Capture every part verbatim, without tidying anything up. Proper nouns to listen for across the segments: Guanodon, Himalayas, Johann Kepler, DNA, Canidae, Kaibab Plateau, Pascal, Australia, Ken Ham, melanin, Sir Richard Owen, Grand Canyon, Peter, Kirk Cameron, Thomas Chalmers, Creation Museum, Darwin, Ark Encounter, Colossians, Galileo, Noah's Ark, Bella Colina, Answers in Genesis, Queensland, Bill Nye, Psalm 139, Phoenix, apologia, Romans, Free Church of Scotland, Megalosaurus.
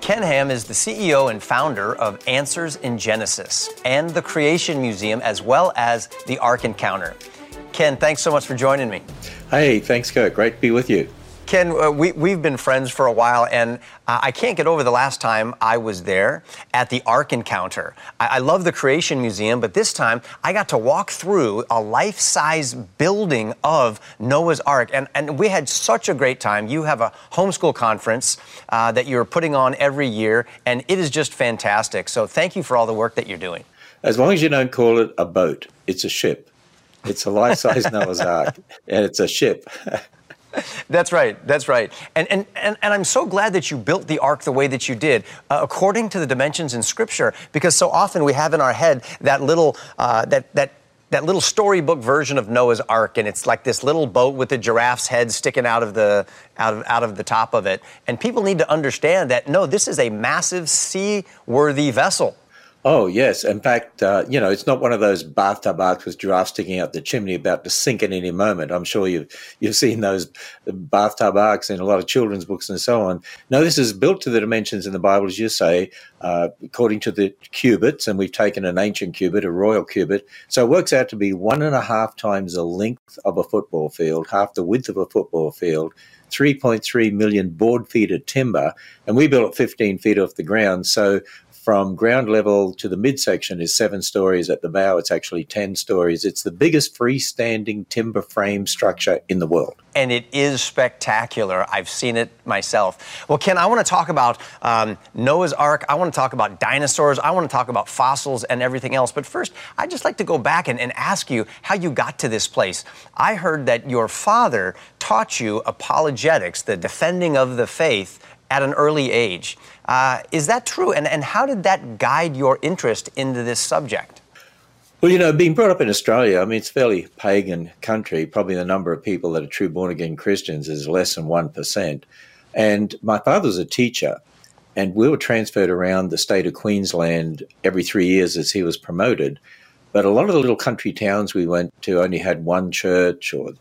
Ken Ham is the C E O and founder of Answers in Genesis and the Creation Museum, as well as the Ark Encounter. Ken, thanks so much for joining me. Hey, thanks, Kirk. Great to be with you. Ken, uh, we, we've been friends for a while, and uh, I can't get over the last time I was there at the Ark Encounter. I, I love the Creation Museum, but this time I got to walk through a life-size building of Noah's Ark, and, and we had such a great time. You have a homeschool conference uh, that you're putting on every year, and it is just fantastic. So thank you for all the work that you're doing. As long as you don't call it a boat, it's a ship. It's a life-size Noah's Ark, and it's a ship. That's right. That's right. And, and and and I'm so glad that you built the ark the way that you did, uh, according to the dimensions in Scripture, because so often we have in our head that little uh, that that that little storybook version of Noah's Ark, and it's like this little boat with the giraffe's head sticking out of the out of out of the top of it. And people need to understand that no, this is a massive seaworthy vessel. Oh, yes. In fact, uh, you know, it's not one of those bathtub arcs with giraffes sticking out the chimney about to sink at any moment. I'm sure you've, you've seen those bathtub arcs in a lot of children's books and so on. No, this is built to the dimensions in the Bible, as you say, uh, according to the cubits, and we've taken an ancient cubit, a royal cubit. So it works out to be one and a half times the length of a football field, half the width of a football field, three point three million board feet of timber, and we built it fifteen feet off the ground. So from ground level to the midsection is seven stories. At the bow, it's actually ten stories. It's the biggest freestanding timber frame structure in the world. And it is spectacular. I've seen it myself. Well, Ken, I want to talk about um, Noah's Ark. I want to talk about dinosaurs. I want to talk about fossils and everything else. But first, I'd just like to go back and, and ask you how you got to this place. I heard that your father taught you apologetics, the defending of the faith, at an early age. Uh, is that true? And, and how did that guide your interest into this subject? Well, you know, being brought up in Australia, I mean, it's a fairly pagan country. Probably the number of people that are true born-again Christians is less than one percent. And my father was a teacher, and we were transferred around the state of Queensland every three years as he was promoted. But a lot of the little country towns we went to only had one church or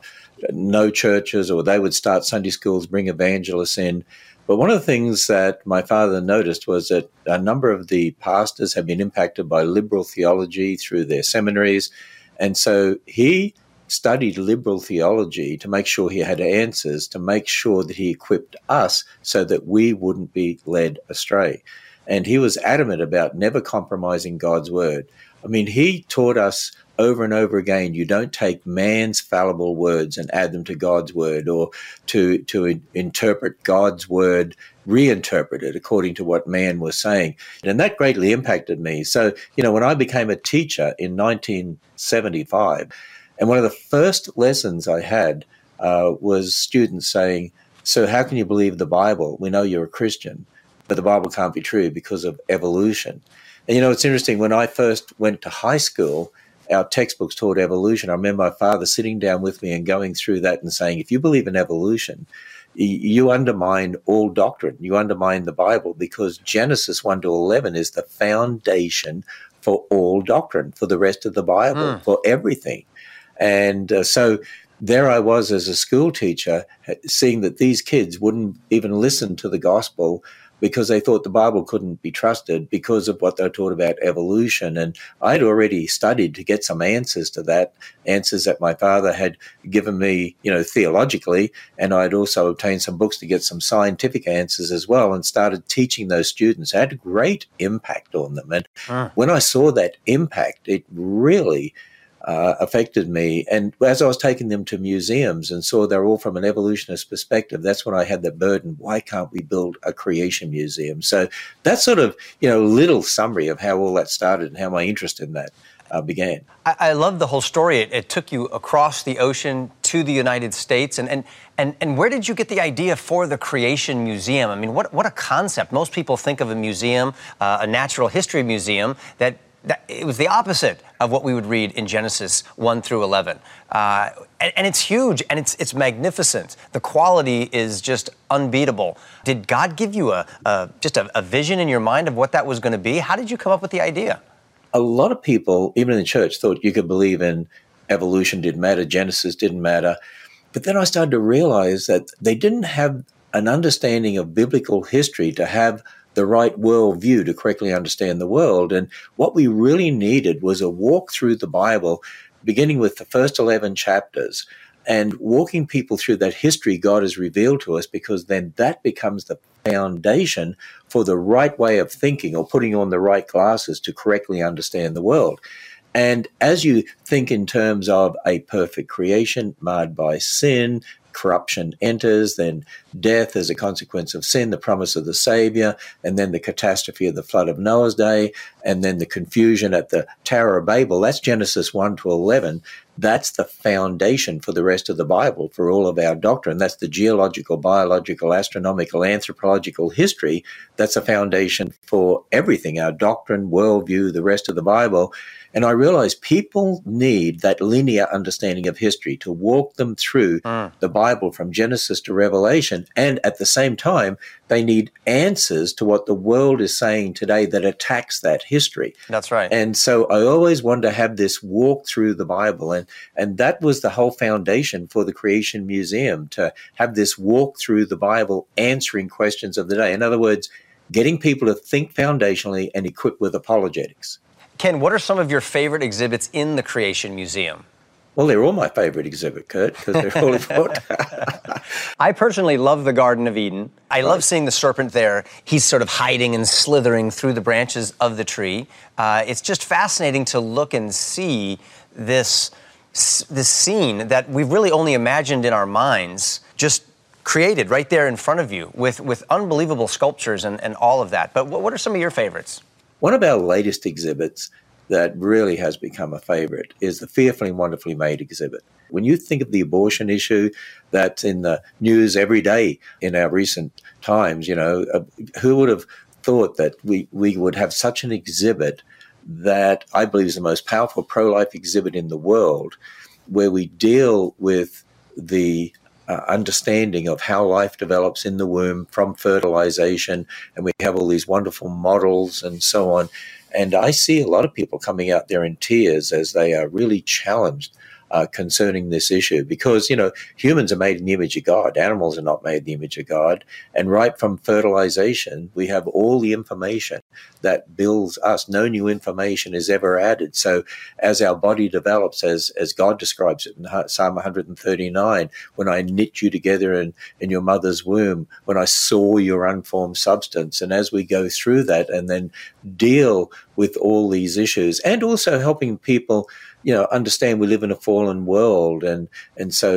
no churches, or they would start Sunday schools, bring evangelists in. But one of the things that my father noticed was that a number of the pastors had been impacted by liberal theology through their seminaries. And so he studied liberal theology to make sure he had answers, to make sure that he equipped us so that we wouldn't be led astray. And he was adamant about never compromising God's word. I mean, he taught us over and over again, you don't take man's fallible words and add them to God's word, or to to interpret God's word, reinterpret it according to what man was saying. And that greatly impacted me. So, you know, when I became a teacher in nineteen seventy-five, and one of the first lessons I had uh, was students saying, so how can you believe the Bible? We know you're a Christian, but the Bible can't be true because of evolution. And, you know, it's interesting, when I first went to high school, our textbooks taught evolution. I remember my father sitting down with me and going through that and saying, if you believe in evolution, you undermine all doctrine. You undermine the Bible, because Genesis one to eleven is the foundation for all doctrine, for the rest of the Bible, mm. for everything. And uh, so there I was as a school teacher, seeing that these kids wouldn't even listen to the gospel because they thought the Bible couldn't be trusted because of what they were taught about evolution. And I'd already studied to get some answers to that, answers that my father had given me, you know, theologically, and I'd also obtained some books to get some scientific answers as well, and started teaching those students. It had great impact on them. And ah. when I saw that impact, it really Uh, affected me. And as I was taking them to museums and saw they're all from an evolutionist perspective, that's when I had the burden, why can't we build a creation museum? So that's sort of, you know, little summary of how all that started and how my interest in that uh, began. I, I love the whole story. It, it took you across the ocean to the United States. And, and, and, and where did you get the idea for the Creation Museum? I mean, what, what a concept. Most people think of a museum, uh, a natural history museum, that That, it was the opposite of what we would read in Genesis one through eleven. Uh, and, and it's huge, and it's it's magnificent. The quality is just unbeatable. Did God give you a, a just a, a vision in your mind of what that was going to be? How did you come up with the idea? A lot of people, even in the church, thought you could believe in evolution didn't matter, Genesis didn't matter. But then I started to realize that they didn't have an understanding of biblical history to have the right worldview to correctly understand the world. And what we really needed was a walk through the Bible, beginning with the first eleven chapters, and walking people through that history God has revealed to us, because then that becomes the foundation for the right way of thinking, or putting on the right glasses to correctly understand the world. And as you think in terms of a perfect creation marred by sin, corruption enters, then death as a consequence of sin, the promise of the Savior, and then the catastrophe of the flood of Noah's day, and then the confusion at the Tower of Babel. That's Genesis one to eleven. That's the foundation for the rest of the Bible, for all of our doctrine. That's the geological, biological, astronomical, anthropological history. That's a foundation for everything, our doctrine, worldview, the rest of the Bible. And I realize people need that linear understanding of history to walk them through mm. the Bible from Genesis to Revelation. And at the same time, they need answers to what the world is saying today that attacks that history. That's right. And so I always wanted to have this walk through the Bible. And, and that was the whole foundation for the Creation Museum, to have this walk through the Bible answering questions of the day. In other words, getting people to think foundationally and equipped with apologetics. Ken, what are some of your favorite exhibits in the Creation Museum? Well, they're all my favorite exhibit, Kurt, because they're all important. I personally love the Garden of Eden. I love seeing the serpent there. He's sort of hiding and slithering through the branches of the tree. Uh, it's just fascinating to look and see this, this scene that we've really only imagined in our minds, just created right there in front of you with, with unbelievable sculptures and, and all of that. But what, what are some of your favorites? One of our latest exhibits that really has become a favorite is the Fearfully and Wonderfully Made exhibit. When you think of the abortion issue that's in the news every day in our recent times, you know, uh, who would have thought that we, we would have such an exhibit that I believe is the most powerful pro-life exhibit in the world, where we deal with the Uh, understanding of how life develops in the womb from fertilization, and we have all these wonderful models and so on. And I see a lot of people coming out there in tears as they are really challenged uh, concerning this issue, because, you know, humans are made in the image of God. Animals are not made in the image of God. And right from fertilization, we have all the information that builds us. No new information is ever added. So as our body develops, as as God describes it in Psalm one thirty-nine, when I knit you together in, in your mother's womb, when I saw your unformed substance. And as we go through that and then deal with all these issues, and also helping people, you know, understand we live in a fallen world, and and so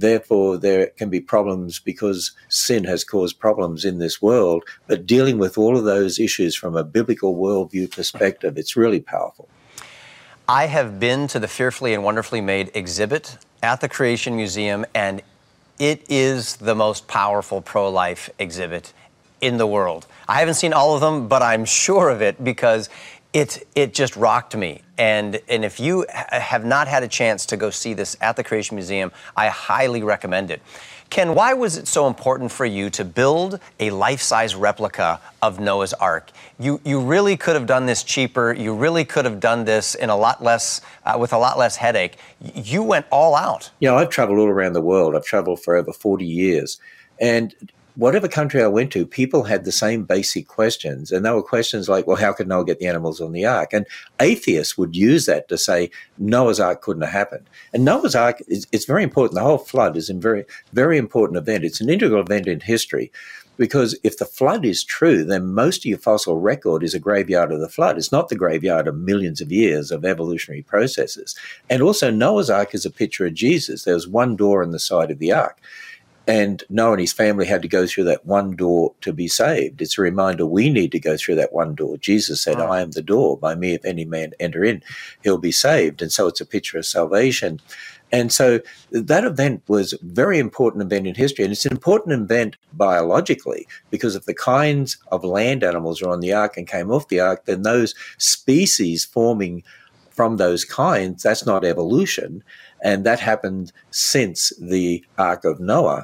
therefore there can be problems because sin has caused problems in this world. But dealing with all of those issues from a biblical worldview perspective, it's really powerful. I have been to the Fearfully and Wonderfully Made exhibit at the Creation Museum, and it is the most powerful pro-life exhibit in the world. I haven't seen all of them, but I'm sure of it, because It, it just rocked me. And, and if you ha- have not had a chance to go see this at the Creation Museum, I highly recommend it. Ken, why was it so important for you to build a life-size replica of Noah's Ark? You, you really could have done this cheaper. You really could have done this in a lot less, uh, with a lot less headache. You went all out. You know, I've traveled all around the world. I've traveled for over forty years. And whatever country I went to, people had the same basic questions. And there were questions like, well, how could Noah get the animals on the ark? And atheists would use that to say Noah's Ark couldn't have happened. And Noah's Ark, is, it's very important. The whole flood is a very, very important event. It's an integral event in history, because if the flood is true, then most of your fossil record is a graveyard of the flood. It's not the graveyard of millions of years of evolutionary processes. And also Noah's Ark is a picture of Jesus. There was one door on the side of the ark, and Noah and his family had to go through that one door to be saved. It's a reminder we need to go through that one door. Jesus said, oh, I am the door. By me, if any man enter in, he'll be saved. And so it's a picture of salvation. And so that event was a very important event in history. And it's an important event biologically, because if the kinds of land animals are on the ark and came off the ark, then those species forming from those kinds, that's not evolution. And that happened since the Ark of Noah.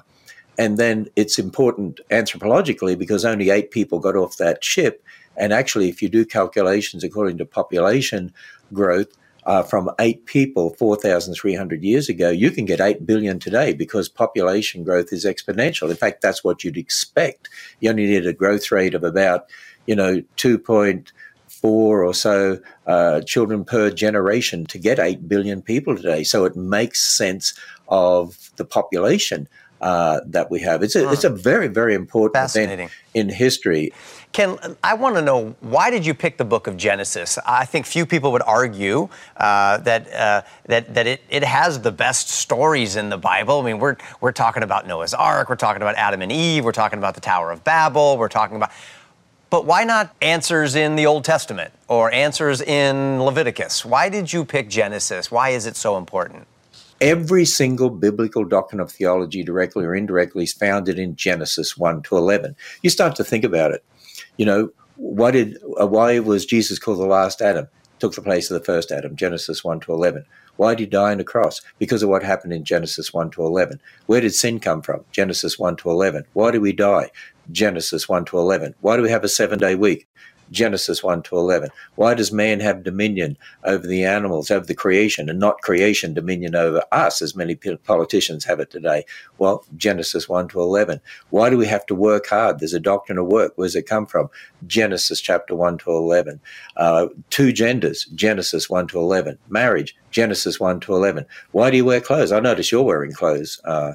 And then it's important anthropologically, because only eight people got off that ship. And actually, if you do calculations according to population growth, uh, from eight people four thousand three hundred years ago, you can get eight billion today because population growth is exponential. In fact, that's what you'd expect. You only need a growth rate of about, you know, two point four or so uh, children per generation to get eight billion people today. So it makes sense of the population Uh, that we have. It's a, mm. it's a very, very important event in history. Ken, I want to know, why did you pick the book of Genesis? I think few people would argue uh, that, uh, that that it, it has the best stories in the Bible. I mean, we're, we're talking about Noah's Ark, we're talking about Adam and Eve, we're talking about the Tower of Babel, we're talking about... But why not answers in the Old Testament or answers in Leviticus? Why did you pick Genesis? Why is it so important? Every single biblical doctrine of theology, directly or indirectly, is founded in Genesis one to eleven. You start to think about it. You know, why did, why was Jesus called the last Adam? Took the place of the first Adam, Genesis one to eleven. Why did he die on the cross? Because of what happened in Genesis one to eleven. Where did sin come from? Genesis one to eleven. Why do we die? Genesis one to eleven. Why do we have a seven-day week? Genesis one to eleven. Why does man have dominion over the animals, over the creation, and not creation dominion over us, as many politicians have it today? Well, Genesis one to eleven. Why do we have to work hard? There's a doctrine of work. Where does it come from? Genesis chapter one to eleven. Uh, two genders, Genesis one to eleven. Marriage, Genesis one to eleven. Why do you wear clothes? I notice you're wearing clothes, uh,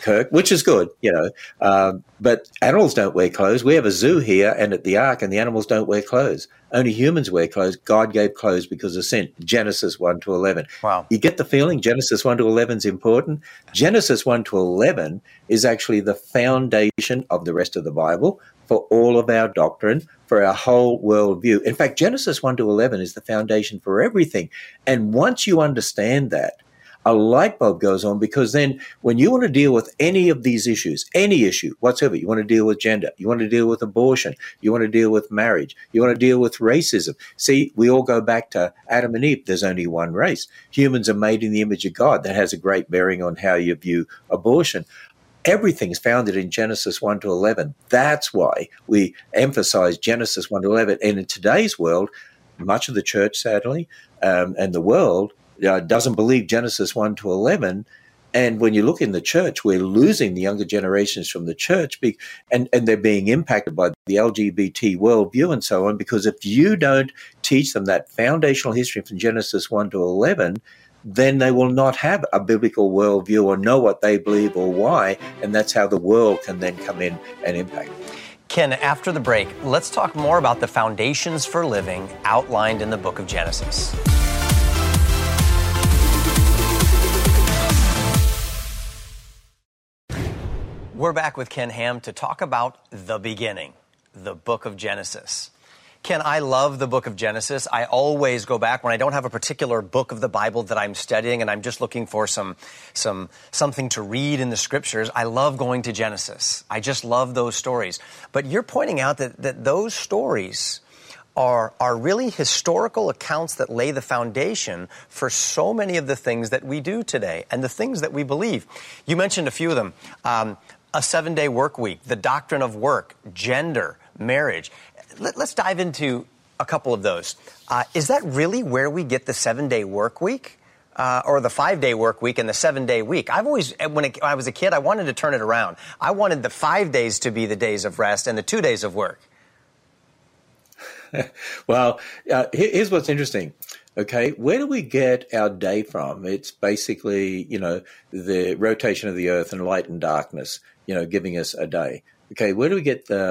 Kirk, which is good, you know. Um, but animals don't wear clothes. We have a zoo here and at the Ark, and the animals don't wear clothes. Only humans wear clothes. God gave clothes because of sin. Genesis one to eleven. Wow. You get the feeling Genesis one to eleven is important? Genesis one to eleven is actually the foundation of the rest of the Bible for all of our doctrine, for our whole worldview. In fact, Genesis one to eleven is the foundation for everything. And once you understand that, a light bulb goes on, because then when you want to deal with any of these issues, any issue whatsoever, you want to deal with gender, you want to deal with abortion, you want to deal with marriage, you want to deal with racism. See, we all go back to Adam and Eve. There's only one race. Humans are made in the image of God. That has a great bearing on how you view abortion. Everything's founded in Genesis one to eleven. That's why we emphasize Genesis one to eleven. And in today's world, much of the church, sadly, um, and the world, Uh, doesn't believe Genesis one to eleven. And when you look in the church, we're losing the younger generations from the church, be- and, and they're being impacted by the L G B T worldview and so on, because if you don't teach them that foundational history from Genesis one to eleven, then they will not have a biblical worldview or know what they believe or why, and that's how the world can then come in and impact them. Ken, after the break, let's talk more about the foundations for living outlined in the book of Genesis. We're back with Ken Ham to talk about the beginning, the book of Genesis. Ken, I love the book of Genesis. I always go back when I don't have a particular book of the Bible that I'm studying and I'm just looking for some, some something to read in the scriptures. I love going to Genesis. I just love those stories. But you're pointing out that, that those stories are, are really historical accounts that lay the foundation for so many of the things that we do today and the things that we believe. You mentioned a few of them. Um, A seven-day work week, the doctrine of work, gender, marriage. Let, let's dive into a couple of those. Uh, is that really where we get the seven-day work week uh, or the five-day work week and the seven-day week? I've always, when it, I was a kid, I wanted to turn it around. I wanted the five days to be the days of rest and the two days of work. Well, uh, here's what's interesting. Okay, where do we get our day from? It's basically, you know, the rotation of the earth and light and darkness, you know, giving us a day. Okay, where do we get the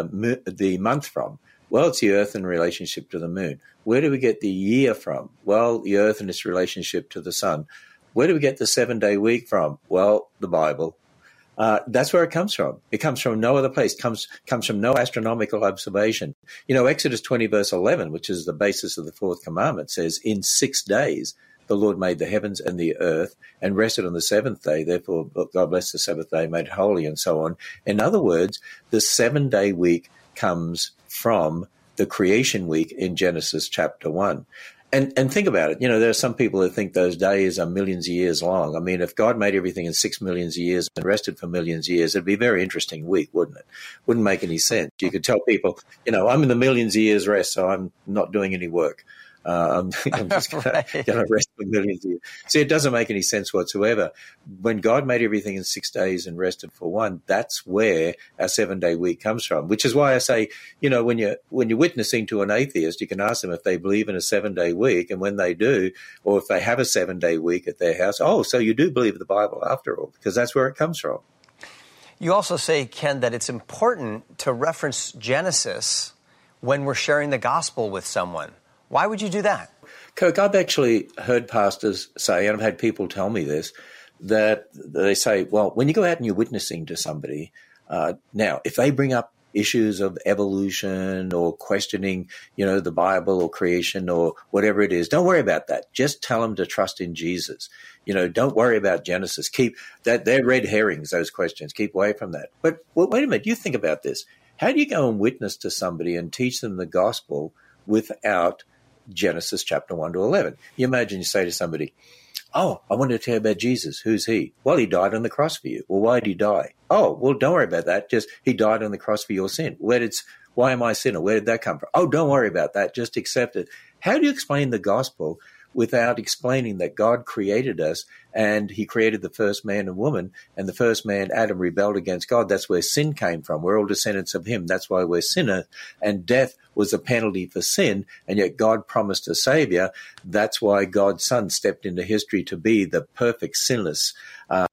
the month from? Well, it's the earth in relationship to the moon. Where do we get the year from? Well, the earth and its relationship to the sun. Where do we get the seven-day week from? Well, the Bible. Uh, that's where it comes from. It comes from no other place. It comes comes from no astronomical observation. You know, Exodus twenty, verse eleven, which is the basis of the fourth commandment, says, "In six days the Lord made the heavens and the earth and rested on the seventh day. Therefore, God blessed the Sabbath day, made it holy," and so on. In other words, the seven-day week comes from the creation week in Genesis chapter one. And and think about it. You know, there are some people who think those days are millions of years long. I mean, if God made everything in six millions of years and rested for millions of years, it'd be a very interesting week, wouldn't it? Wouldn't make any sense. You could tell people, you know, I'm in the millions of years rest, so I'm not doing any work. Um, I'm just going right. to rest with it. See, it doesn't make any sense whatsoever. When God made everything in six days and rested for one, that's where our seven-day week comes from, which is why I say, you know, when you're, when you're witnessing to an atheist, you can ask them if they believe in a seven-day week, and when they do, or if they have a seven-day week at their house, oh, so you do believe the Bible after all, because that's where it comes from. You also say, Ken, that it's important to reference Genesis when we're sharing the gospel with someone. Why would you do that? Kirk, I've actually heard pastors say, and I've had people tell me this, that they say, well, when you go out and you're witnessing to somebody, uh, now, if they bring up issues of evolution or questioning, you know, the Bible or creation or whatever it is, don't worry about that. Just tell them to trust in Jesus. You know, don't worry about Genesis. Keep that. They're red herrings, those questions. Keep away from that. But well, wait a minute. You think about this. How do you go and witness to somebody and teach them the gospel without Genesis chapter one to eleven? You imagine you say to somebody, oh, I want to tell you about Jesus. Who's he? Well, he died on the cross for you. Well, why did he die? Oh, well, don't worry about that. Just he died on the cross for your sin. Where did, why am I a sinner? Where did that come from? Oh, don't worry about that. Just accept it. How do you explain the gospel without explaining that God created us and he created the first man and woman, and the first man, Adam, rebelled against God? That's where sin came from. We're all descendants of him. That's why we're sinners, and death was the penalty for sin, and yet God promised a savior. That's why God's son stepped into history to be the perfect, sinless uh,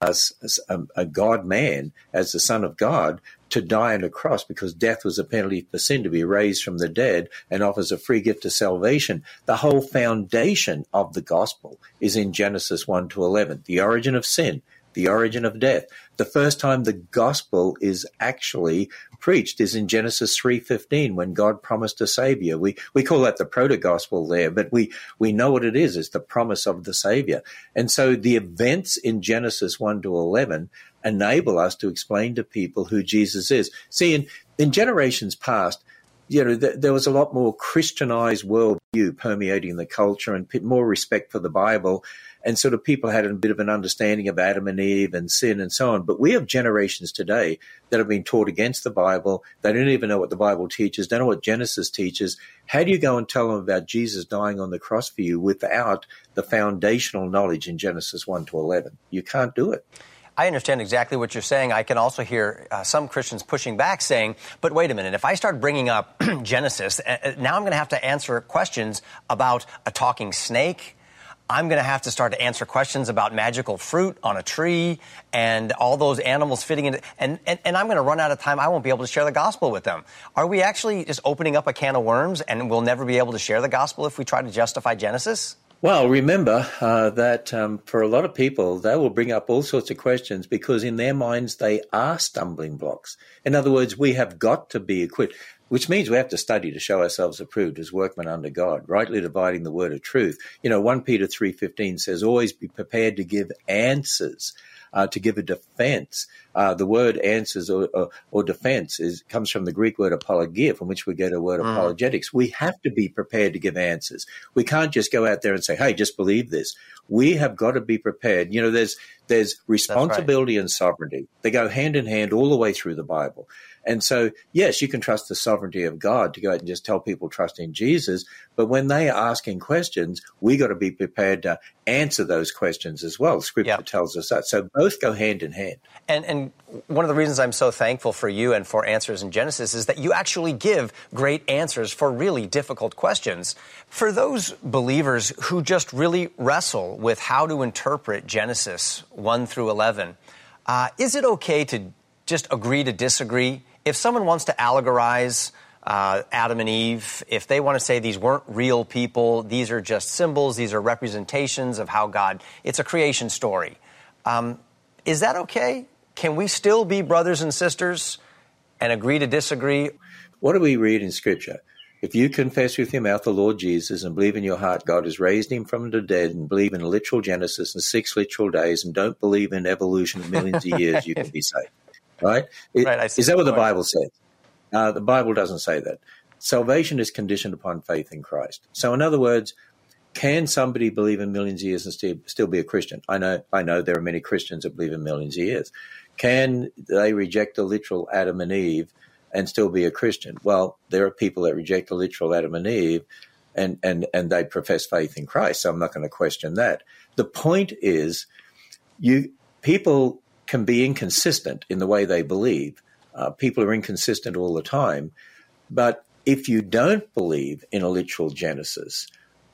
a, a God-man as the son of God, to die on a cross because death was a penalty for sin, to be raised from the dead and offers a free gift of salvation. The whole foundation of the gospel is in Genesis one to eleven, the origin of sin, the origin of death. The first time the gospel is actually preached is in Genesis three fifteen, when God promised a savior. We we call that the proto-gospel there, but we, we know what it is. It's the promise of the savior. And so the events in Genesis one to eleven enable us to explain to people who Jesus is. See, in, in generations past, you know, th- there was a lot more Christianized worldview permeating the culture, and p- more respect for the Bible. And sort of people had a bit of an understanding of Adam and Eve and sin and so on. But we have generations today that have been taught against the Bible. They don't even know what the Bible teaches. They don't know what Genesis teaches. How do you go and tell them about Jesus dying on the cross for you without the foundational knowledge in Genesis one to eleven? You can't do it. I understand exactly what you're saying. I can also hear uh, some Christians pushing back saying, but wait a minute, if I start bringing up Genesis, uh, now I'm going to have to answer questions about a talking snake. I'm going to have to start to answer questions about magical fruit on a tree and all those animals fitting in. And, and, and I'm going to run out of time. I won't be able to share the gospel with them. Are we actually just opening up a can of worms, and we'll never be able to share the gospel if we try to justify Genesis? Well, remember uh, that um, for a lot of people, they will bring up all sorts of questions because in their minds, they are stumbling blocks. In other words, we have got to be equipped, which means we have to study to show ourselves approved as workmen under God, rightly dividing the word of truth. You know, First Peter three fifteen says, always be prepared to give answers, uh, to give a defense. Uh, the word answers or, or, or defense is comes from the Greek word apologia, from which we get a word mm. apologetics. We have to be prepared to give answers. We can't just go out there and say, hey, just believe this. We have got to be prepared. You know, there's there's responsibility right. and sovereignty. They go hand in hand all the way through the Bible. And so, yes, you can trust the sovereignty of God to go out and just tell people trust in Jesus. But when they are asking questions, we got to be prepared to answer those questions as well. Scripture yep. tells us that. So both go hand in hand. And, and one of the reasons I'm so thankful for you and for Answers in Genesis is that you actually give great answers for really difficult questions. For those believers who just really wrestle with how to interpret Genesis one through eleven, uh, is it okay to just agree to disagree? If someone wants to allegorize uh, Adam and Eve, if they want to say these weren't real people, these are just symbols, these are representations of how God, it's a creation story. Um, is that okay? Can we still be brothers and sisters and agree to disagree? What do we read in Scripture? If you confess with your mouth the Lord Jesus and believe in your heart God has raised him from the dead, and believe in literal Genesis and six literal days, and don't believe in evolution of millions of years, right. you can be saved. Right? It, right I see is that what the Bible says? Uh, the Bible doesn't say that. Salvation is conditioned upon faith in Christ. So in other words, can somebody believe in millions of years and still, still be a Christian? I know, I know there are many Christians that believe in millions of years. Can they reject the literal Adam and Eve and still be a Christian? Well, there are people that reject the literal Adam and Eve and, and, and they profess faith in Christ. So I'm not going to question that. The point is, you people can be inconsistent in the way they believe. Uh, people are inconsistent all the time. But if you don't believe in a literal Genesis,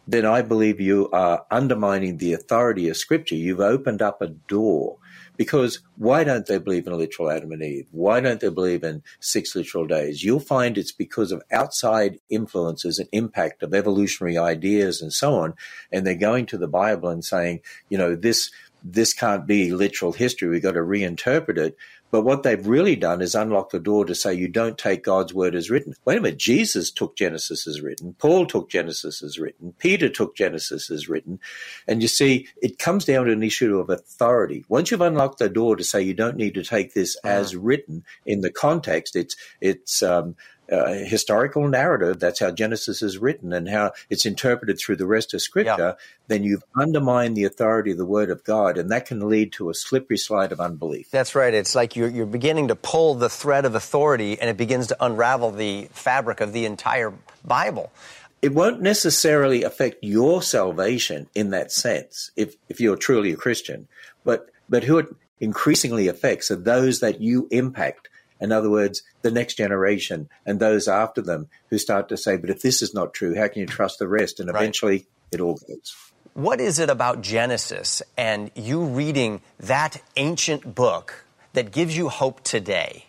then I believe you are undermining the authority of Scripture. You've opened up a door. Because why don't they believe in a literal Adam and Eve? Why don't they believe in six literal days? You'll find it's because of outside influences and impact of evolutionary ideas and so on. And they're going to the Bible and saying, you know, this this can't be literal history. We've got to reinterpret it. But what they've really done is unlock the door to say you don't take God's word as written. Wait a minute, Jesus took Genesis as written. Paul took Genesis as written. Peter took Genesis as written. And you see, it comes down to an issue of authority. Once you've unlocked the door to say you don't need to take this as written in the context, it's it's um, a historical narrative. That's how Genesis is written and how it's interpreted through the rest of Scripture. Yeah. Then you've undermined the authority of the Word of God, and that can lead to a slippery slide of unbelief. That's right. It's like you're, you're beginning to pull the thread of authority, and it begins to unravel the fabric of the entire Bible. It won't necessarily affect your salvation in that sense, if if you're truly a Christian. But but who it increasingly affects are those that you impact. In other words, the next generation and those after them who start to say, but if this is not true, how can you trust the rest? And eventually right. It all goes. What is it about Genesis and you reading that ancient book that gives you hope today?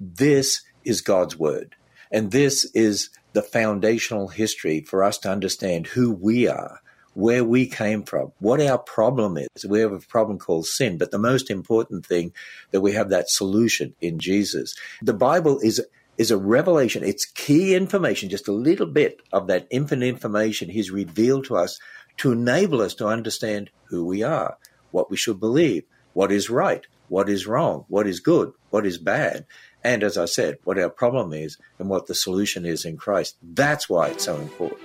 This is God's Word. And this is the foundational history for us to understand who we are, where we came from, what our problem is. We have a problem called sin, but the most important thing that we have that solution in Jesus. The Bible is is a revelation. It's key information, just a little bit of that infinite information He's revealed to us to enable us to understand who we are, what we should believe, what is right, what is wrong, what is good, what is bad. And as I said, what our problem is and what the solution is in Christ. That's why it's so important.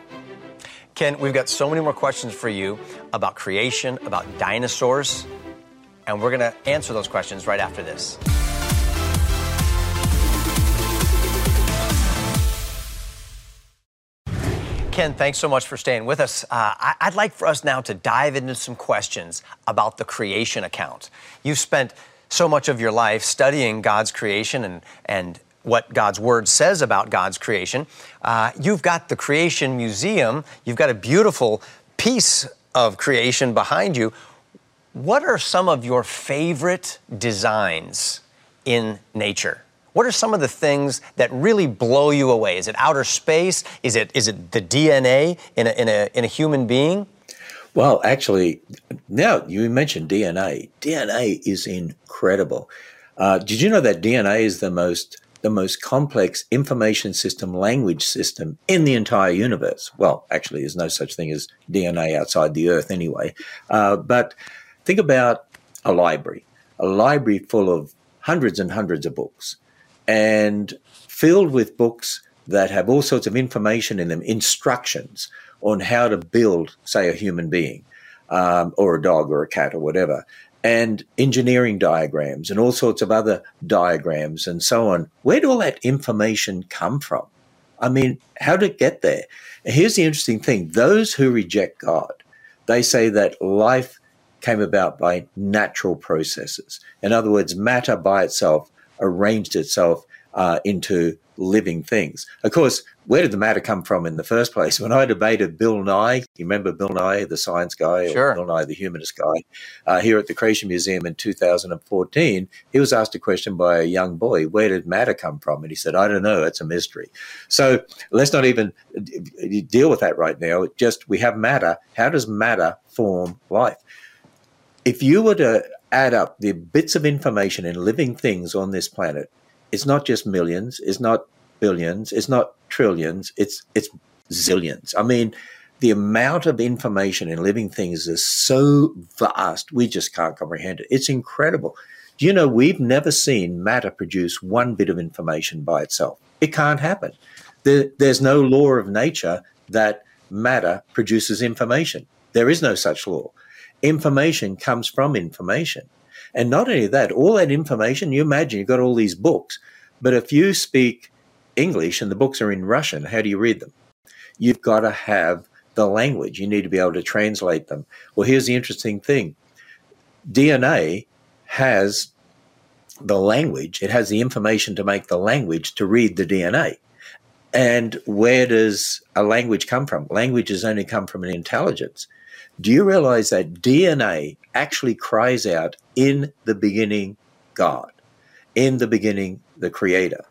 Ken, we've got so many more questions for you about creation, about dinosaurs, and we're going to answer those questions right after this. Ken, thanks so much for staying with us. Uh, I- I'd like for us now to dive into some questions about the creation account. You've spent so much of your life studying God's creation and and. what God's Word says about God's creation. Uh, you've got the Creation Museum. You've got a beautiful piece of creation behind you. What are some of your favorite designs in nature? What are some of the things that really blow you away? Is it outer space? Is it is it the D N A in a, in a, in a human being? Well, actually, now you mentioned D N A. D N A is incredible. Uh, did you know that D N A is the most... the most complex information system, language system in the entire universe? Well, actually, there's no such thing as D N A outside the Earth anyway. Uh, but think about a library, a library full of hundreds and hundreds of books and filled with books that have all sorts of information in them, instructions on how to build, say, a human being um, or a dog or a cat or whatever, and engineering diagrams and all sorts of other diagrams and so on. Where did all that information come from? I mean, how did it get there? And here's the interesting thing. Those who reject God, they say that life came about by natural processes. In other words, matter by itself arranged itself uh, into living things. Of course, where did the matter come from in the first place? When I debated Bill Nye, you remember Bill Nye, the science guy, or sure. Bill Nye, the humanist guy, uh, here at the Creation Museum in two thousand fourteen, he was asked a question by a young boy, where did matter come from? And he said, I don't know, it's a mystery. So let's not even deal with that right now. Just we have matter. How does matter form life? If you were to add up the bits of information in living things on this planet, it's not just millions, it's not billions, it's not trillions, it's it's zillions. I mean, the amount of information in living things is so vast, we just can't comprehend it. It's incredible. Do you know we've never seen matter produce one bit of information by itself? It can't happen. There, there's no law of nature that matter produces information. There is no such law. Information comes from information. And not only that, all that information, you imagine you've got all these books, but if you speak English and the books are in Russian, how do you read them? you've got to have the language. You need to be able to translate them. Well, here's the interesting thing. D N A has the language. It has the information to make the language to read the D N A. And where does a language come from? Languages only come from an intelligence. Do you realize that D N A actually cries out, in the beginning, God, in the beginning, the Creator,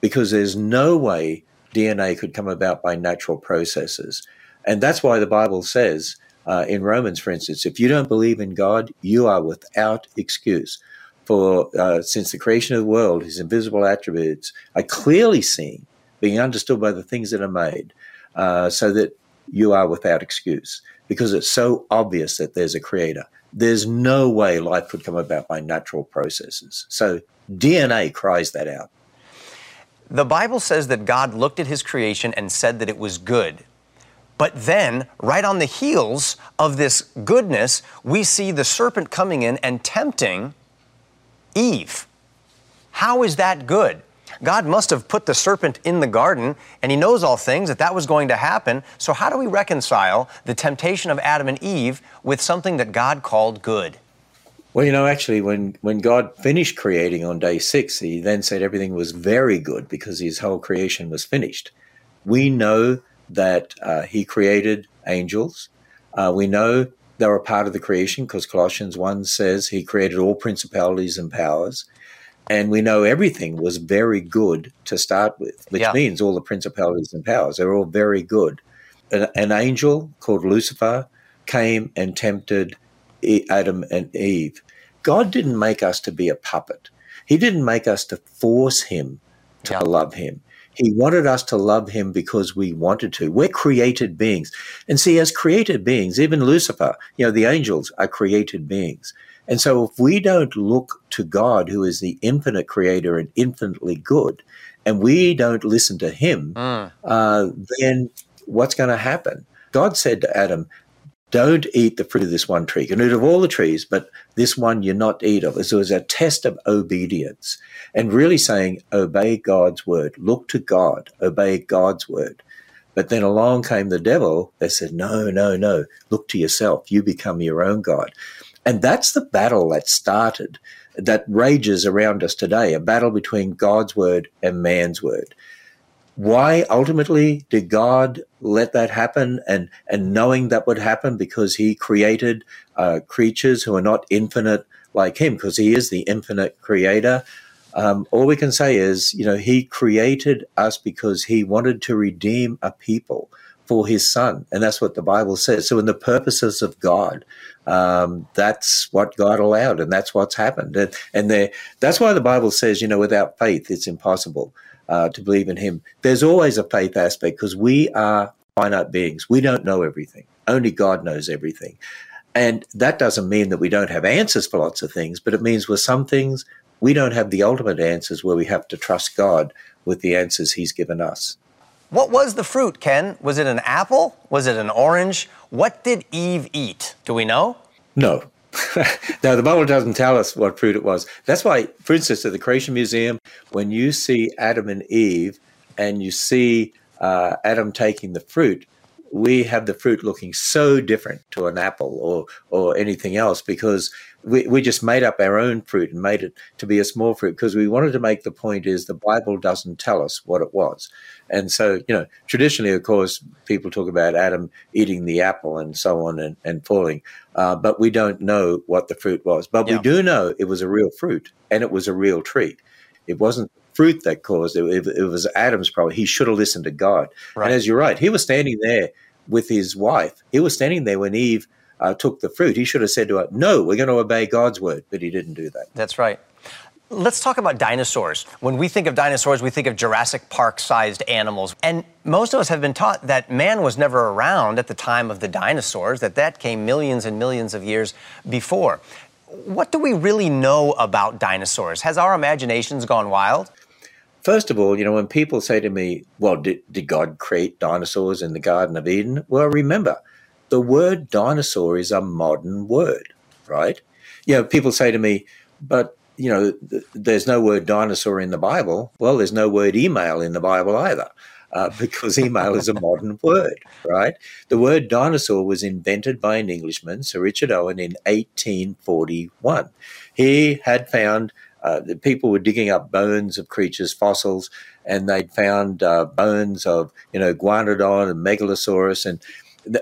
because there's no way D N A could come about by natural processes. And that's why the Bible says uh, in Romans, for instance, if you don't believe in God, you are without excuse. For uh, since the creation of the world, his invisible attributes are clearly seen, being understood by the things that are made, uh, so that you are without excuse, because it's so obvious that there's a creator. There's no way life could come about by natural processes. So D N A cries that out. The Bible says that God looked at his creation and said that it was good. But then, right on the heels of this goodness, we see the serpent coming in and tempting Eve. How is that good? God must have put the serpent in the garden, and he knows all things, that that was going to happen. So how do we reconcile the temptation of Adam and Eve with something that God called good? Well, you know, actually, when, when God finished creating on day six, he then said everything was very good because his whole creation was finished. We know that uh, he created angels. Uh, we know they were part of the creation because Colossians one says he created all principalities and powers. And we know everything was very good to start with, which yeah. means all the principalities and powers, they're all very good. An, an angel called Lucifer came and tempted Adam and Eve. God didn't make us to be a puppet. He didn't make us to force him to yeah. love him. He wanted us to love him because we wanted to. We're created beings. And see, as created beings, even Lucifer, you know, the angels are created beings. And so if we don't look to God, who is the infinite creator and infinitely good, and we don't listen to him, mm. uh, then what's going to happen? God said to Adam, don't eat the fruit of this one tree. You can eat of all the trees, but this one you're not eat of. So it was a test of obedience and really saying, obey God's word. Look to God. Obey God's word. But then along came the devil that said, no, no, no, look to yourself. You become your own God. And that's the battle that started, that rages around us today, a battle between God's word and man's word. Why ultimately did God let that happen and, and knowing that would happen? Because he created uh, creatures who are not infinite like him, because he is the infinite creator. Um, all we can say is, you know, he created us because he wanted to redeem a people for his son. And that's what the Bible says. So in the purposes of God, um, that's what God allowed and that's what's happened. And, and there, that's why the Bible says, you know, without faith, it's impossible uh, to believe in him. There's always a faith aspect because we are finite beings. We don't know everything. Only God knows everything. And that doesn't mean that we don't have answers for lots of things, but it means with some things, we don't have the ultimate answers where we have to trust God with the answers he's given us. What was the fruit, Ken? Was it an apple? Was it an orange? What did Eve eat? Do we know? No. No, the Bible doesn't tell us what fruit it was. That's why, for instance, at the Creation Museum, when you see Adam and Eve and you see uh, Adam taking the fruit, we have the fruit looking so different to an apple or or anything else because we, we just made up our own fruit and made it to be a small fruit because we wanted to make the point is the Bible doesn't tell us what it was. And so, you know, traditionally, of course, people talk about Adam eating the apple and so on and, and falling, uh, but we don't know what the fruit was. But yeah. we do know it was a real fruit and it was a real tree. It wasn't fruit that caused it. It was Adam's problem. He should have listened to God. Right. And as you're right, he was standing there with his wife. He was standing there when Eve uh, took the fruit. He should have said to her, no, we're going to obey God's word, but he didn't do that. That's right. Let's talk about dinosaurs. When we think of dinosaurs, we think of Jurassic Park-sized animals. And most of us have been taught that man was never around at the time of the dinosaurs, that that came millions and millions of years before. What do we really know about dinosaurs? Has our imaginations gone wild? First of all, you know, when people say to me, well, did, did God create dinosaurs in the Garden of Eden? Well, remember, the word dinosaur is a modern word, right? You know, people say to me, but, you know, th- there's no word dinosaur in the Bible. Well, there's no word email in the Bible either. uh, because email is a modern word, right? The word dinosaur was invented by an Englishman, Sir Richard Owen, in eighteen forty-one. He had found uh, that people were digging up bones of creatures, fossils, and they'd found uh, bones of, you know, Guanodon and Megalosaurus, and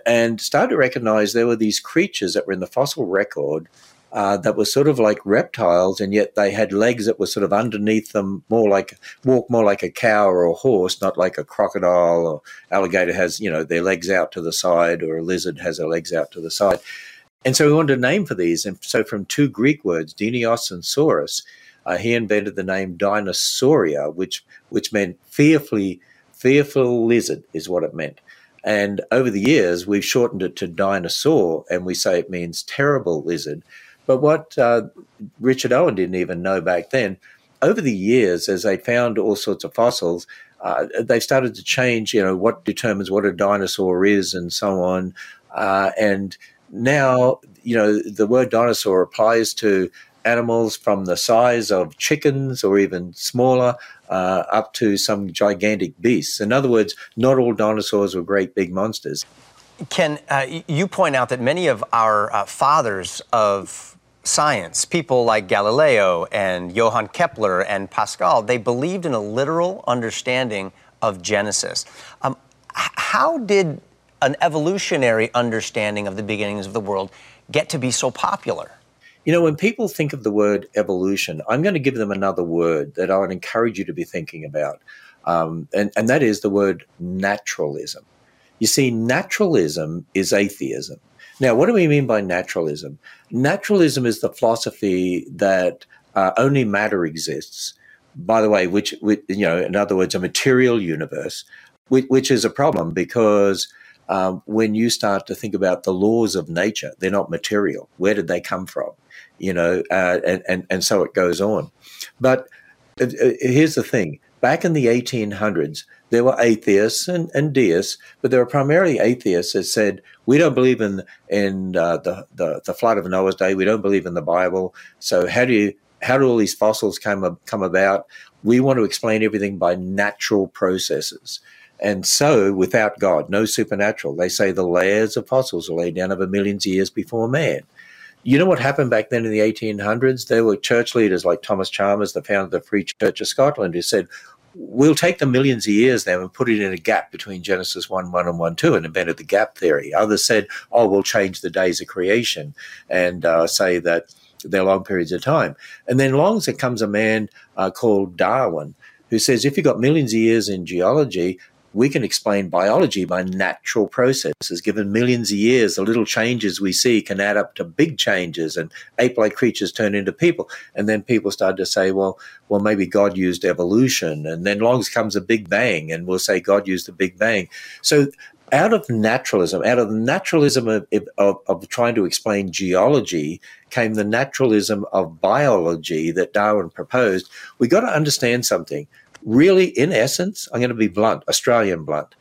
and started to recognize there were these creatures that were in the fossil record uh, that were sort of like reptiles, and yet they had legs that were sort of underneath them, more like walk more like a cow or a horse, not like a crocodile or alligator has, you know, their legs out to the side, or a lizard has their legs out to the side. And so we wanted a name for these. And so from two Greek words, dinios and saurus, uh, he invented the name dinosauria, which, which meant fearfully, fearful lizard is what it meant. And over the years, we've shortened it to dinosaur, and we say it means terrible lizard. But what uh, Richard Owen didn't even know back then, over the years, as they found all sorts of fossils, uh, they started to change, you know, what determines what a dinosaur is and so on. Uh, and now, you know, the word dinosaur applies to animals from the size of chickens or even smaller uh, up to some gigantic beasts. In other words, not all dinosaurs were great big monsters. Ken, uh, you point out that many of our uh, fathers of science, people like Galileo and Johann Kepler and Pascal, they believed in a literal understanding of Genesis. Um, how did an evolutionary understanding of the beginnings of the world get to be so popular? You know, when people think of the word evolution, I'm going to give them another word that I would encourage you to be thinking about, um, and, and that is the word naturalism. You see, naturalism is atheism. Now, what do we mean by naturalism? Naturalism is the philosophy that uh, only matter exists, by the way, which, which, you know, in other words, a material universe, which, which is a problem because um, when you start to think about the laws of nature, they're not material. Where did they come from? You know, uh, and, and, and so it goes on. But uh, here's the thing. Back in the eighteen hundreds, there were atheists and, and deists, but there were primarily atheists that said, we don't believe in, in uh, the, the, the flood of Noah's day. We don't believe in the Bible. So how do you, how do all these fossils come, come about? We want to explain everything by natural processes. And so without God, no supernatural. They say the layers of fossils are laid down over millions of years before man. You know what happened back then in the eighteen hundreds? There were church leaders like Thomas Chalmers, the founder of the Free Church of Scotland, who said, we'll take the millions of years now and put it in a gap between Genesis one one and one two, and invented the gap theory. Others said, oh, we'll change the days of creation and uh, say that they're long periods of time. And then along comes a man uh, called Darwin, who says, if you've got millions of years in geology, we can explain biology by natural processes. Given millions of years, the little changes we see can add up to big changes, and ape-like creatures turn into people. And then people start to say, well, well, maybe God used evolution. And then along comes a big bang, and we'll say God used the big bang. So out of naturalism, out of the naturalism of, of, of trying to explain geology came the naturalism of biology that Darwin proposed. We got to understand something. Really, in essence, I'm going to be blunt, Australian blunt.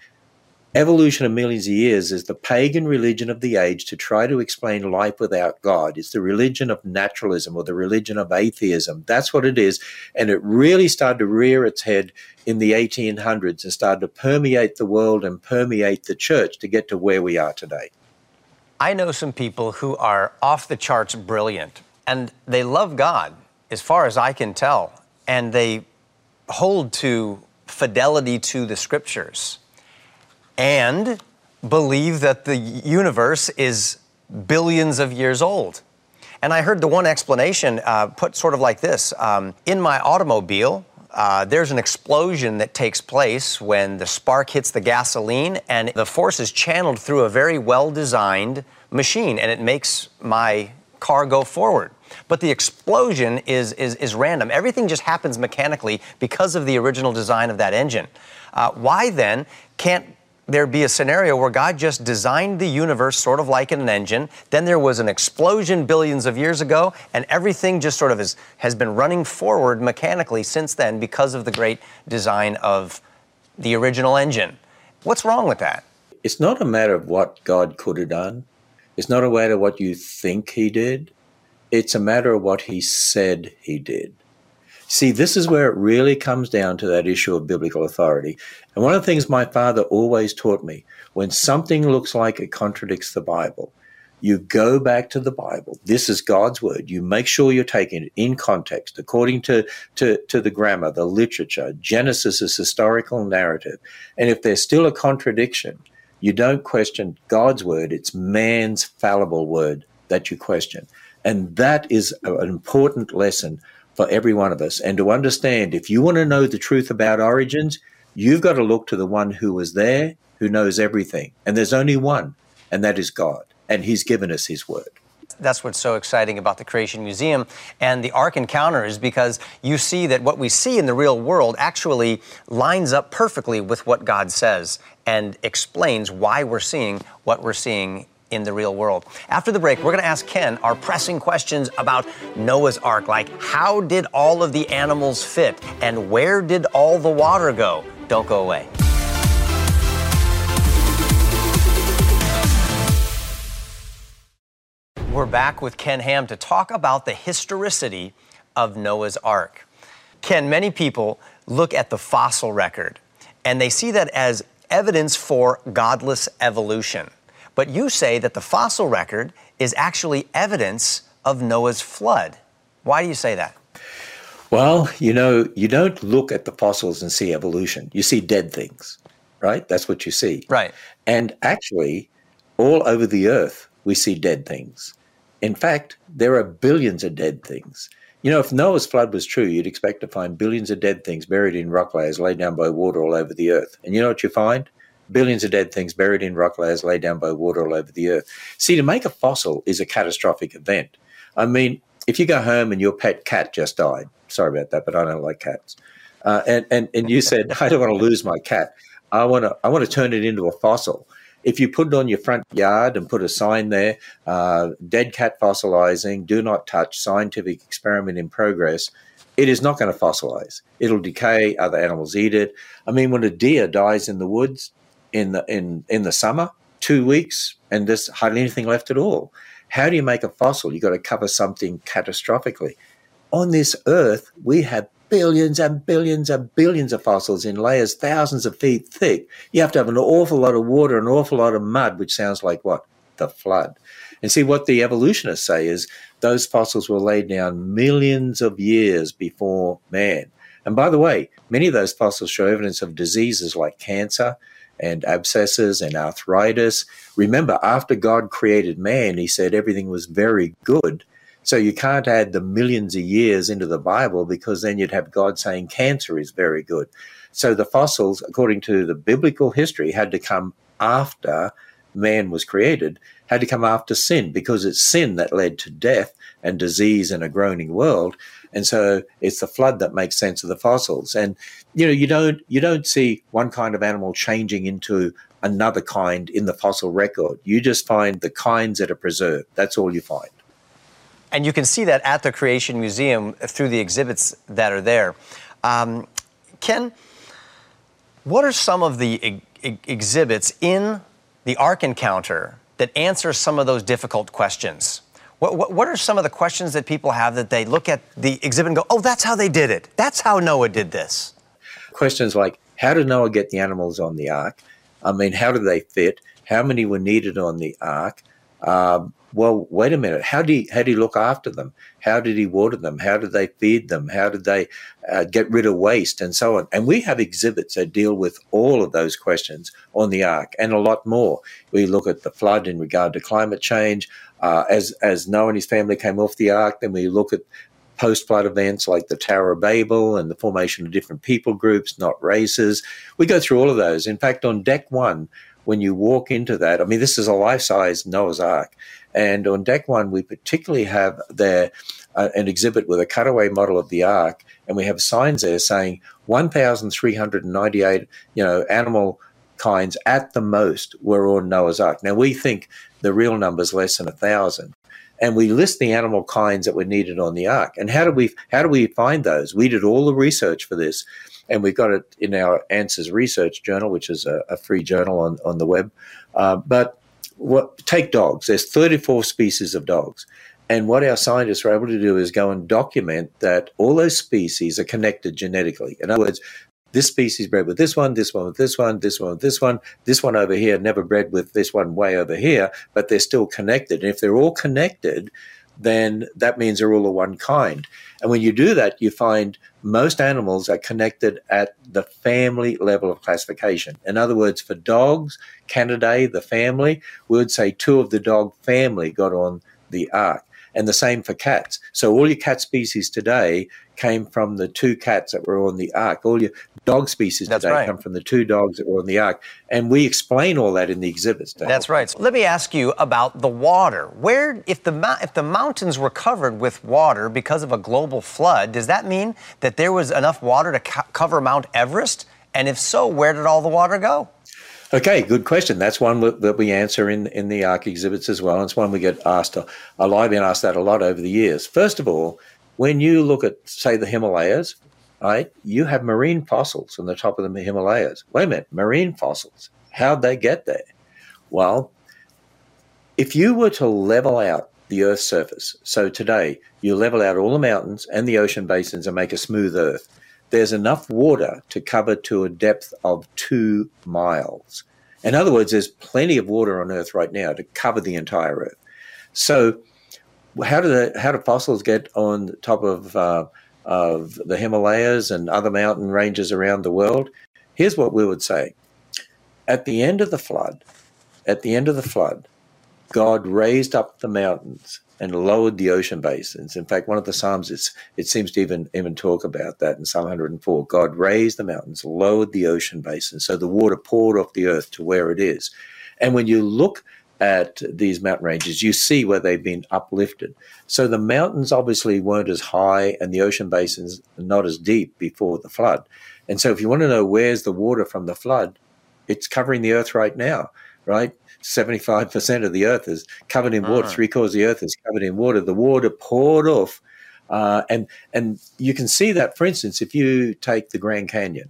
Evolution of millions of years is the pagan religion of the age to try to explain life without God. It's the religion of naturalism, or the religion of atheism. That's what it is. And it really started to rear its head in the eighteen hundreds and started to permeate the world and permeate the church to get to where we are today. I know some people who are off the charts brilliant, and they love God, as far as I can tell, and they hold to fidelity to the scriptures and believe that the universe is billions of years old. And I heard the one explanation uh, put sort of like this. Um, in my automobile, uh, there's an explosion that takes place when the spark hits the gasoline, and the force is channeled through a very well-designed machine, and it makes my car go forward. But the explosion is, is, is random. Everything just happens mechanically because of the original design of that engine. Uh, why then can't there be a scenario where God just designed the universe sort of like an engine, then there was an explosion billions of years ago, and everything just sort of is, has been running forward mechanically since then because of the great design of the original engine? What's wrong with that? It's not a matter of what God could have done. It's not a matter of what you think he did. It's a matter of what he said he did. See, this is where it really comes down to that issue of biblical authority. And one of the things my father always taught me, when something looks like it contradicts the Bible, you go back to the Bible. This is God's word. You make sure you're taking it in context, according to, to, to the grammar, the literature. Genesis is historical narrative. And if there's still a contradiction, you don't question God's word. It's man's fallible word that you question. And that is an important lesson for every one of us. And to understand, if you want to know the truth about origins, you've got to look to the one who was there, who knows everything. And there's only one, and that is God. And he's given us his word. That's what's so exciting about the Creation Museum and the Ark Encounter, is because you see that what we see in the real world actually lines up perfectly with what God says and explains why we're seeing what we're seeing in the real world. After the break, we're going to ask Ken our pressing questions about Noah's Ark, like how did all of the animals fit and where did all the water go? Don't go away. We're back with Ken Ham to talk about the historicity of Noah's Ark. Ken, many people look at the fossil record and they see that as evidence for godless evolution. But you say that the fossil record is actually evidence of Noah's flood. Why do you say that? Well, you know, you don't look at the fossils and see evolution. You see dead things, right? That's what you see. Right. And actually, all over the earth, we see dead things. In fact, there are billions of dead things. You know, if Noah's flood was true, you'd expect to find billions of dead things buried in rock layers laid down by water all over the earth. And you know what you find? Billions of dead things buried in rock layers laid down by water all over the earth. See, to make a fossil is a catastrophic event. I mean, if you go home and your pet cat just died, sorry about that, but I don't like cats, uh, and, and, and you said, I don't want to lose my cat. I want to I want to turn it into a fossil. If you put it on your front yard and put a sign there, uh, dead cat fossilizing, do not touch, scientific experiment in progress, it is not going to fossilize. It'll decay. Other animals eat it. I mean, when a deer dies in the woods in the, in, in the summer, two weeks, and there's hardly anything left at all. How do you make a fossil? You've got to cover something catastrophically. On this earth, we have billions and billions and billions of fossils in layers thousands of feet thick. You have to have an awful lot of water, an awful lot of mud, which sounds like what? The flood. And see, what the evolutionists say is those fossils were laid down millions of years before man. And by the way, many of those fossils show evidence of diseases like cancer and abscesses and arthritis. Remember, after God created man, he said everything was very good. So you can't add the millions of years into the Bible, because then you'd have God saying cancer is very good. So the fossils, according to the biblical history, had to come after man was created, had to come after sin, because it's sin that led to death and disease and a groaning world. And so it's the flood that makes sense of the fossils. And, you know, you don't you don't see one kind of animal changing into another kind in the fossil record. You just find the kinds that are preserved. That's all you find. And you can see that at the Creation Museum through the exhibits that are there. Um, Ken, what are some of the e- e- exhibits in the Ark Encounter that answer some of those difficult questions? What, what, what are some of the questions that people have that they look at the exhibit and go, oh, that's how they did it. That's how Noah did this. Questions like, how did Noah get the animals on the ark? I mean, how do they fit? How many were needed on the ark? Um, Well, wait a minute. How did he, how did he look after them? How did he water them? How did they feed them? How did they uh, get rid of waste and so on? And we have exhibits that deal with all of those questions on the ark and a lot more. We look at the flood in regard to climate change. Uh, as, as Noah and his family came off the ark, then we look at post-flood events like the Tower of Babel and the formation of different people groups, not races. We go through all of those. In fact, on deck one, when you walk into that, I mean, this is a life-size Noah's Ark. And on deck one, we particularly have there uh, an exhibit with a cutaway model of the ark. And we have signs there saying one thousand three hundred ninety-eight, you know, animal kinds at the most were on Noah's Ark. Now, we think the real number is less than one thousand. And we list the animal kinds that were needed on the ark. And how do we how do we find those? We did all the research for this. And we've got it in our Answers Research Journal, which is a, a free journal on, on the web. Uh, but what, take dogs. There's thirty-four species of dogs. And what our scientists were able to do is go and document that all those species are connected genetically. In other words, this species bred with this one, this one with this one, this one with this one, this one over here, never bred with this one way over here, but they're still connected. And if they're all connected, then that means they're all of one kind. And when you do that, you find most animals are connected at the family level of classification. In other words, for dogs, Canidae, the family, we would say two of the dog family got on the ark. And the same for cats. So all your cat species today came from the two cats that were on the ark. All your dog species That's today right. come from the two dogs that were on the ark. And we explain all that in the exhibits. That's right. So let me ask you about the water. Where, if the if the mountains were covered with water because of a global flood, does that mean that there was enough water to co- cover Mount Everest? And if so, where did all the water go? Okay, good question. That's one that we answer in, in the ARK exhibits as well. It's one we get asked a lot. I've been asked that a lot over the years. First of all, when you look at, say, the Himalayas, right, you have marine fossils on the top of the Himalayas. Wait a minute, marine fossils. How'd they get there? Well, if you were to level out the Earth's surface, so today you level out all the mountains and the ocean basins and make a smooth Earth, there's enough water to cover to a depth of two miles. In other words, there's plenty of water on Earth right now to cover the entire Earth. So how do the, how do fossils get on top of, uh, of the Himalayas and other mountain ranges around the world? Here's what we would say. At the end of the flood, at the end of the flood, God raised up the mountains and lowered the ocean basins. In fact, one of the Psalms, it's, it seems to even, even talk about that in Psalm one oh four. God raised the mountains, lowered the ocean basins, so the water poured off the earth to where it is. And when you look at these mountain ranges, you see where they've been uplifted. So the mountains obviously weren't as high and the ocean basins not as deep before the flood. And so if you want to know where's the water from the flood, it's covering the earth right now, right? seventy-five percent of the earth is covered in water. Uh-huh. Three quarters of the earth is covered in water. The water poured off. Uh, and, and you can see that, for instance, if you take the Grand Canyon,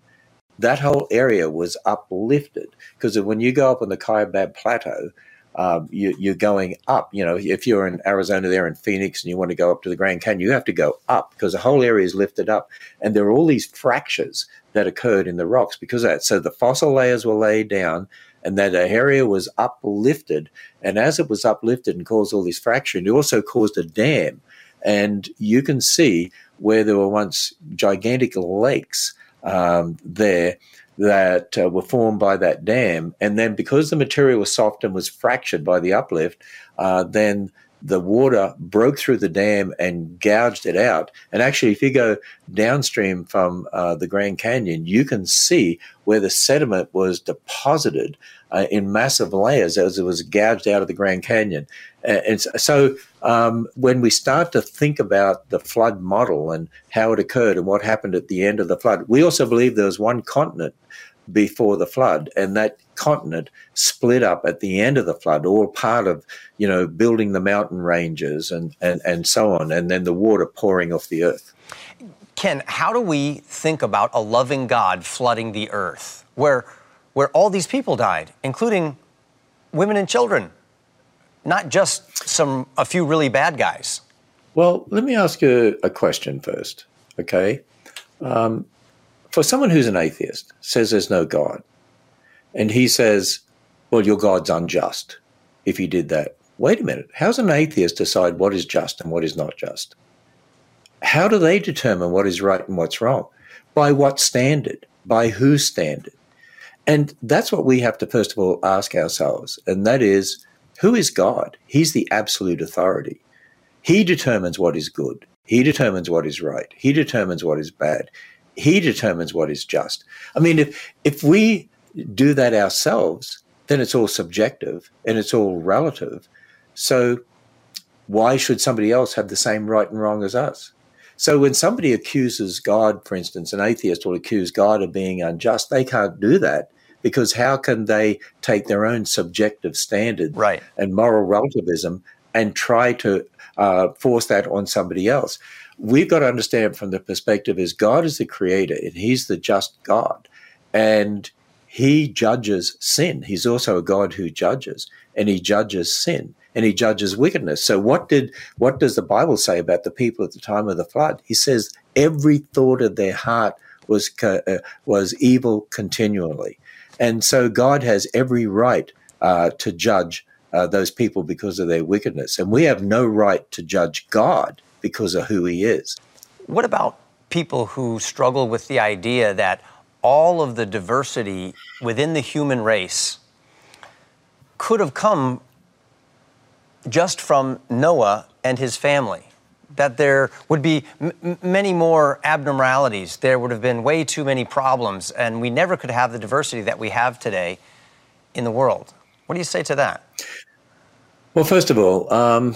that whole area was uplifted because when you go up on the Kaibab Plateau, um, you, you're going up. You know, if you're in Arizona there in Phoenix and you want to go up to the Grand Canyon, you have to go up because the whole area is lifted up. And there are all these fractures that occurred in the rocks because of that. So the fossil layers were laid down, and that area was uplifted. And as it was uplifted and caused all this fracturing, it also caused a dam. And you can see where there were once gigantic lakes um, there that uh, were formed by that dam. And then because the material was soft and was fractured by the uplift, uh, then the water broke through the dam and gouged it out. And actually, if you go downstream from uh, the Grand Canyon, you can see where the sediment was deposited uh, in massive layers as it was gouged out of the Grand Canyon. And, and so um, when we start to think about the flood model and how it occurred and what happened at the end of the flood, we also believe there was one continent before the flood, and that continent split up at the end of the flood, all part of, you know, building the mountain ranges and, and, and so on, and then the water pouring off the earth. Ken, how do we think about a loving God flooding the earth, where where all these people died, including women and children, not just some a few really bad guys? Well, let me ask you a question first, okay? Um, for someone who's an atheist, says there's no God, and he says, well, your God's unjust if he did that. Wait a minute. How does an atheist decide what is just and what is not just? How do they determine what is right and what's wrong? By what standard? By whose standard? And that's what we have to, first of all, ask ourselves, and that is, who is God? He's the absolute authority. He determines what is good. He determines what is right. He determines what is bad. He determines what is just. I mean, if if we do that ourselves, then it's all subjective and it's all relative. So why should somebody else have the same right and wrong as us? So when somebody accuses God, for instance, an atheist will accuse God of being unjust. They can't do that because how can they take their own subjective standard right. and moral relativism and try to uh, force that on somebody else? We've got to understand from the perspective is God is the creator and he's the just God. And He judges sin. He's also a God who judges, and he judges sin, and he judges wickedness. So what did what does the Bible say about the people at the time of the flood? He says every thought of their heart was uh, was evil continually. And so God has every right uh, to judge uh, those people because of their wickedness. And we have no right to judge God because of who he is. What about people who struggle with the idea that all of the diversity within the human race could have come just from Noah and his family, that there would be m- many more abnormalities, there would have been way too many problems, and we never could have the diversity that we have today in the world? What do you say to that? Well, first of all, um,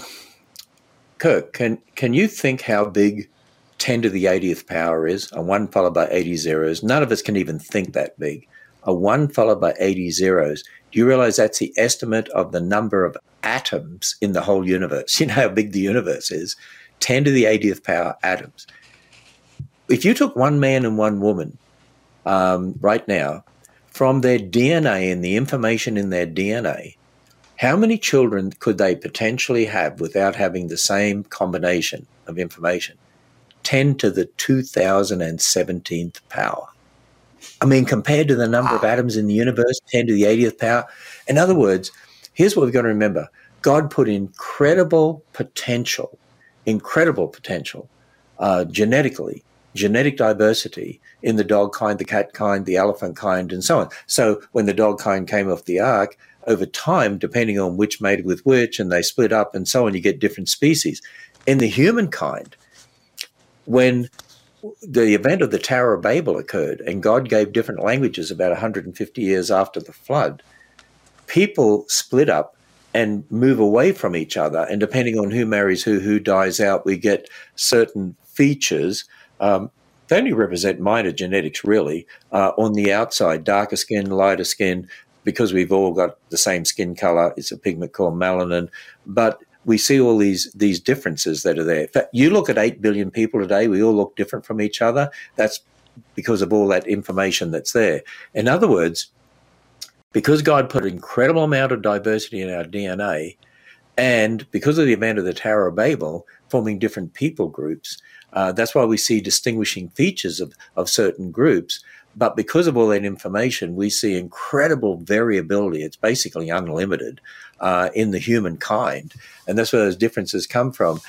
Kirk, can, can you think how big ten to the eightieth power is? A one followed by eighty zeros. None of us can even think that big. A one followed by eighty zeros. Do you realize that's the estimate of the number of atoms in the whole universe? You know how big the universe is. ten to the eightieth power atoms. If you took one man and one woman um, right now, from their D N A and the information in their D N A, how many children could they potentially have without having the same combination of information? ten to the two thousand seventeenth power. I mean, compared to the number wow. of atoms in the universe, ten to the eightieth power. In other words, here's what we've got to remember. God put incredible potential, incredible potential, uh, genetically, genetic diversity in the dog kind, the cat kind, the elephant kind, and so on. So when the dog kind came off the ark, over time, depending on which mated with which, and they split up and so on, you get different species. In the humankind, when the event of the Tower of Babel occurred and God gave different languages about one hundred fifty years after the flood, people split up and move away from each other. And depending on who marries who, who dies out, we get certain features. Um, they only represent minor genetics, really, uh, on the outside, darker skin, lighter skin, because we've all got the same skin color. It's a pigment called melanin. But we see all these these differences that are there. In fact, you look at eight billion people today, we all look different from each other. That's because of all that information that's there. In other words, because God put an incredible amount of diversity in our D N A, and because of the event of the Tower of Babel, forming different people groups, uh, that's why we see distinguishing features of, of certain groups. But because of all that information, we see incredible variability. It's basically unlimited uh, in the humankind. And that's where those differences come from.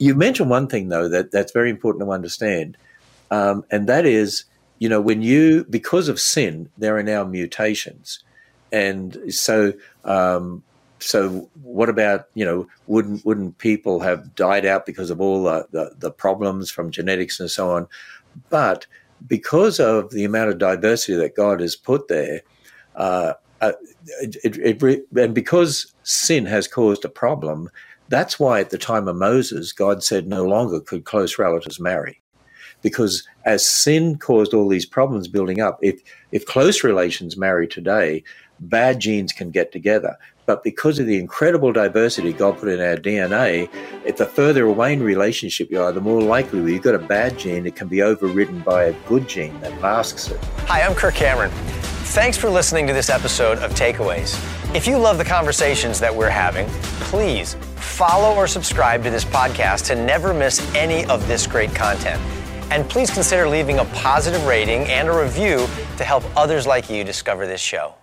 You mentioned one thing, though, that, that's very important to understand. Um, and that is, you know, when you, because of sin, there are now mutations. And so, um, so what about, you know, wouldn't, wouldn't people have died out because of all the, the, the problems from genetics and so on? But because of the amount of diversity that God has put there, uh, uh, it, it re- and because sin has caused a problem, that's why at the time of Moses, God said no longer could close relatives marry. Because as sin caused all these problems building up, if, if close relations marry today, bad genes can get together. But because of the incredible diversity God put in our D N A, if the further away in relationship you are, the more likely you've got a bad gene, it can be overridden by a good gene that masks it. Hi, I'm Kirk Cameron. Thanks for listening to this episode of Takeaways. If you love the conversations that we're having, please follow or subscribe to this podcast to never miss any of this great content. And please consider leaving a positive rating and a review to help others like you discover this show.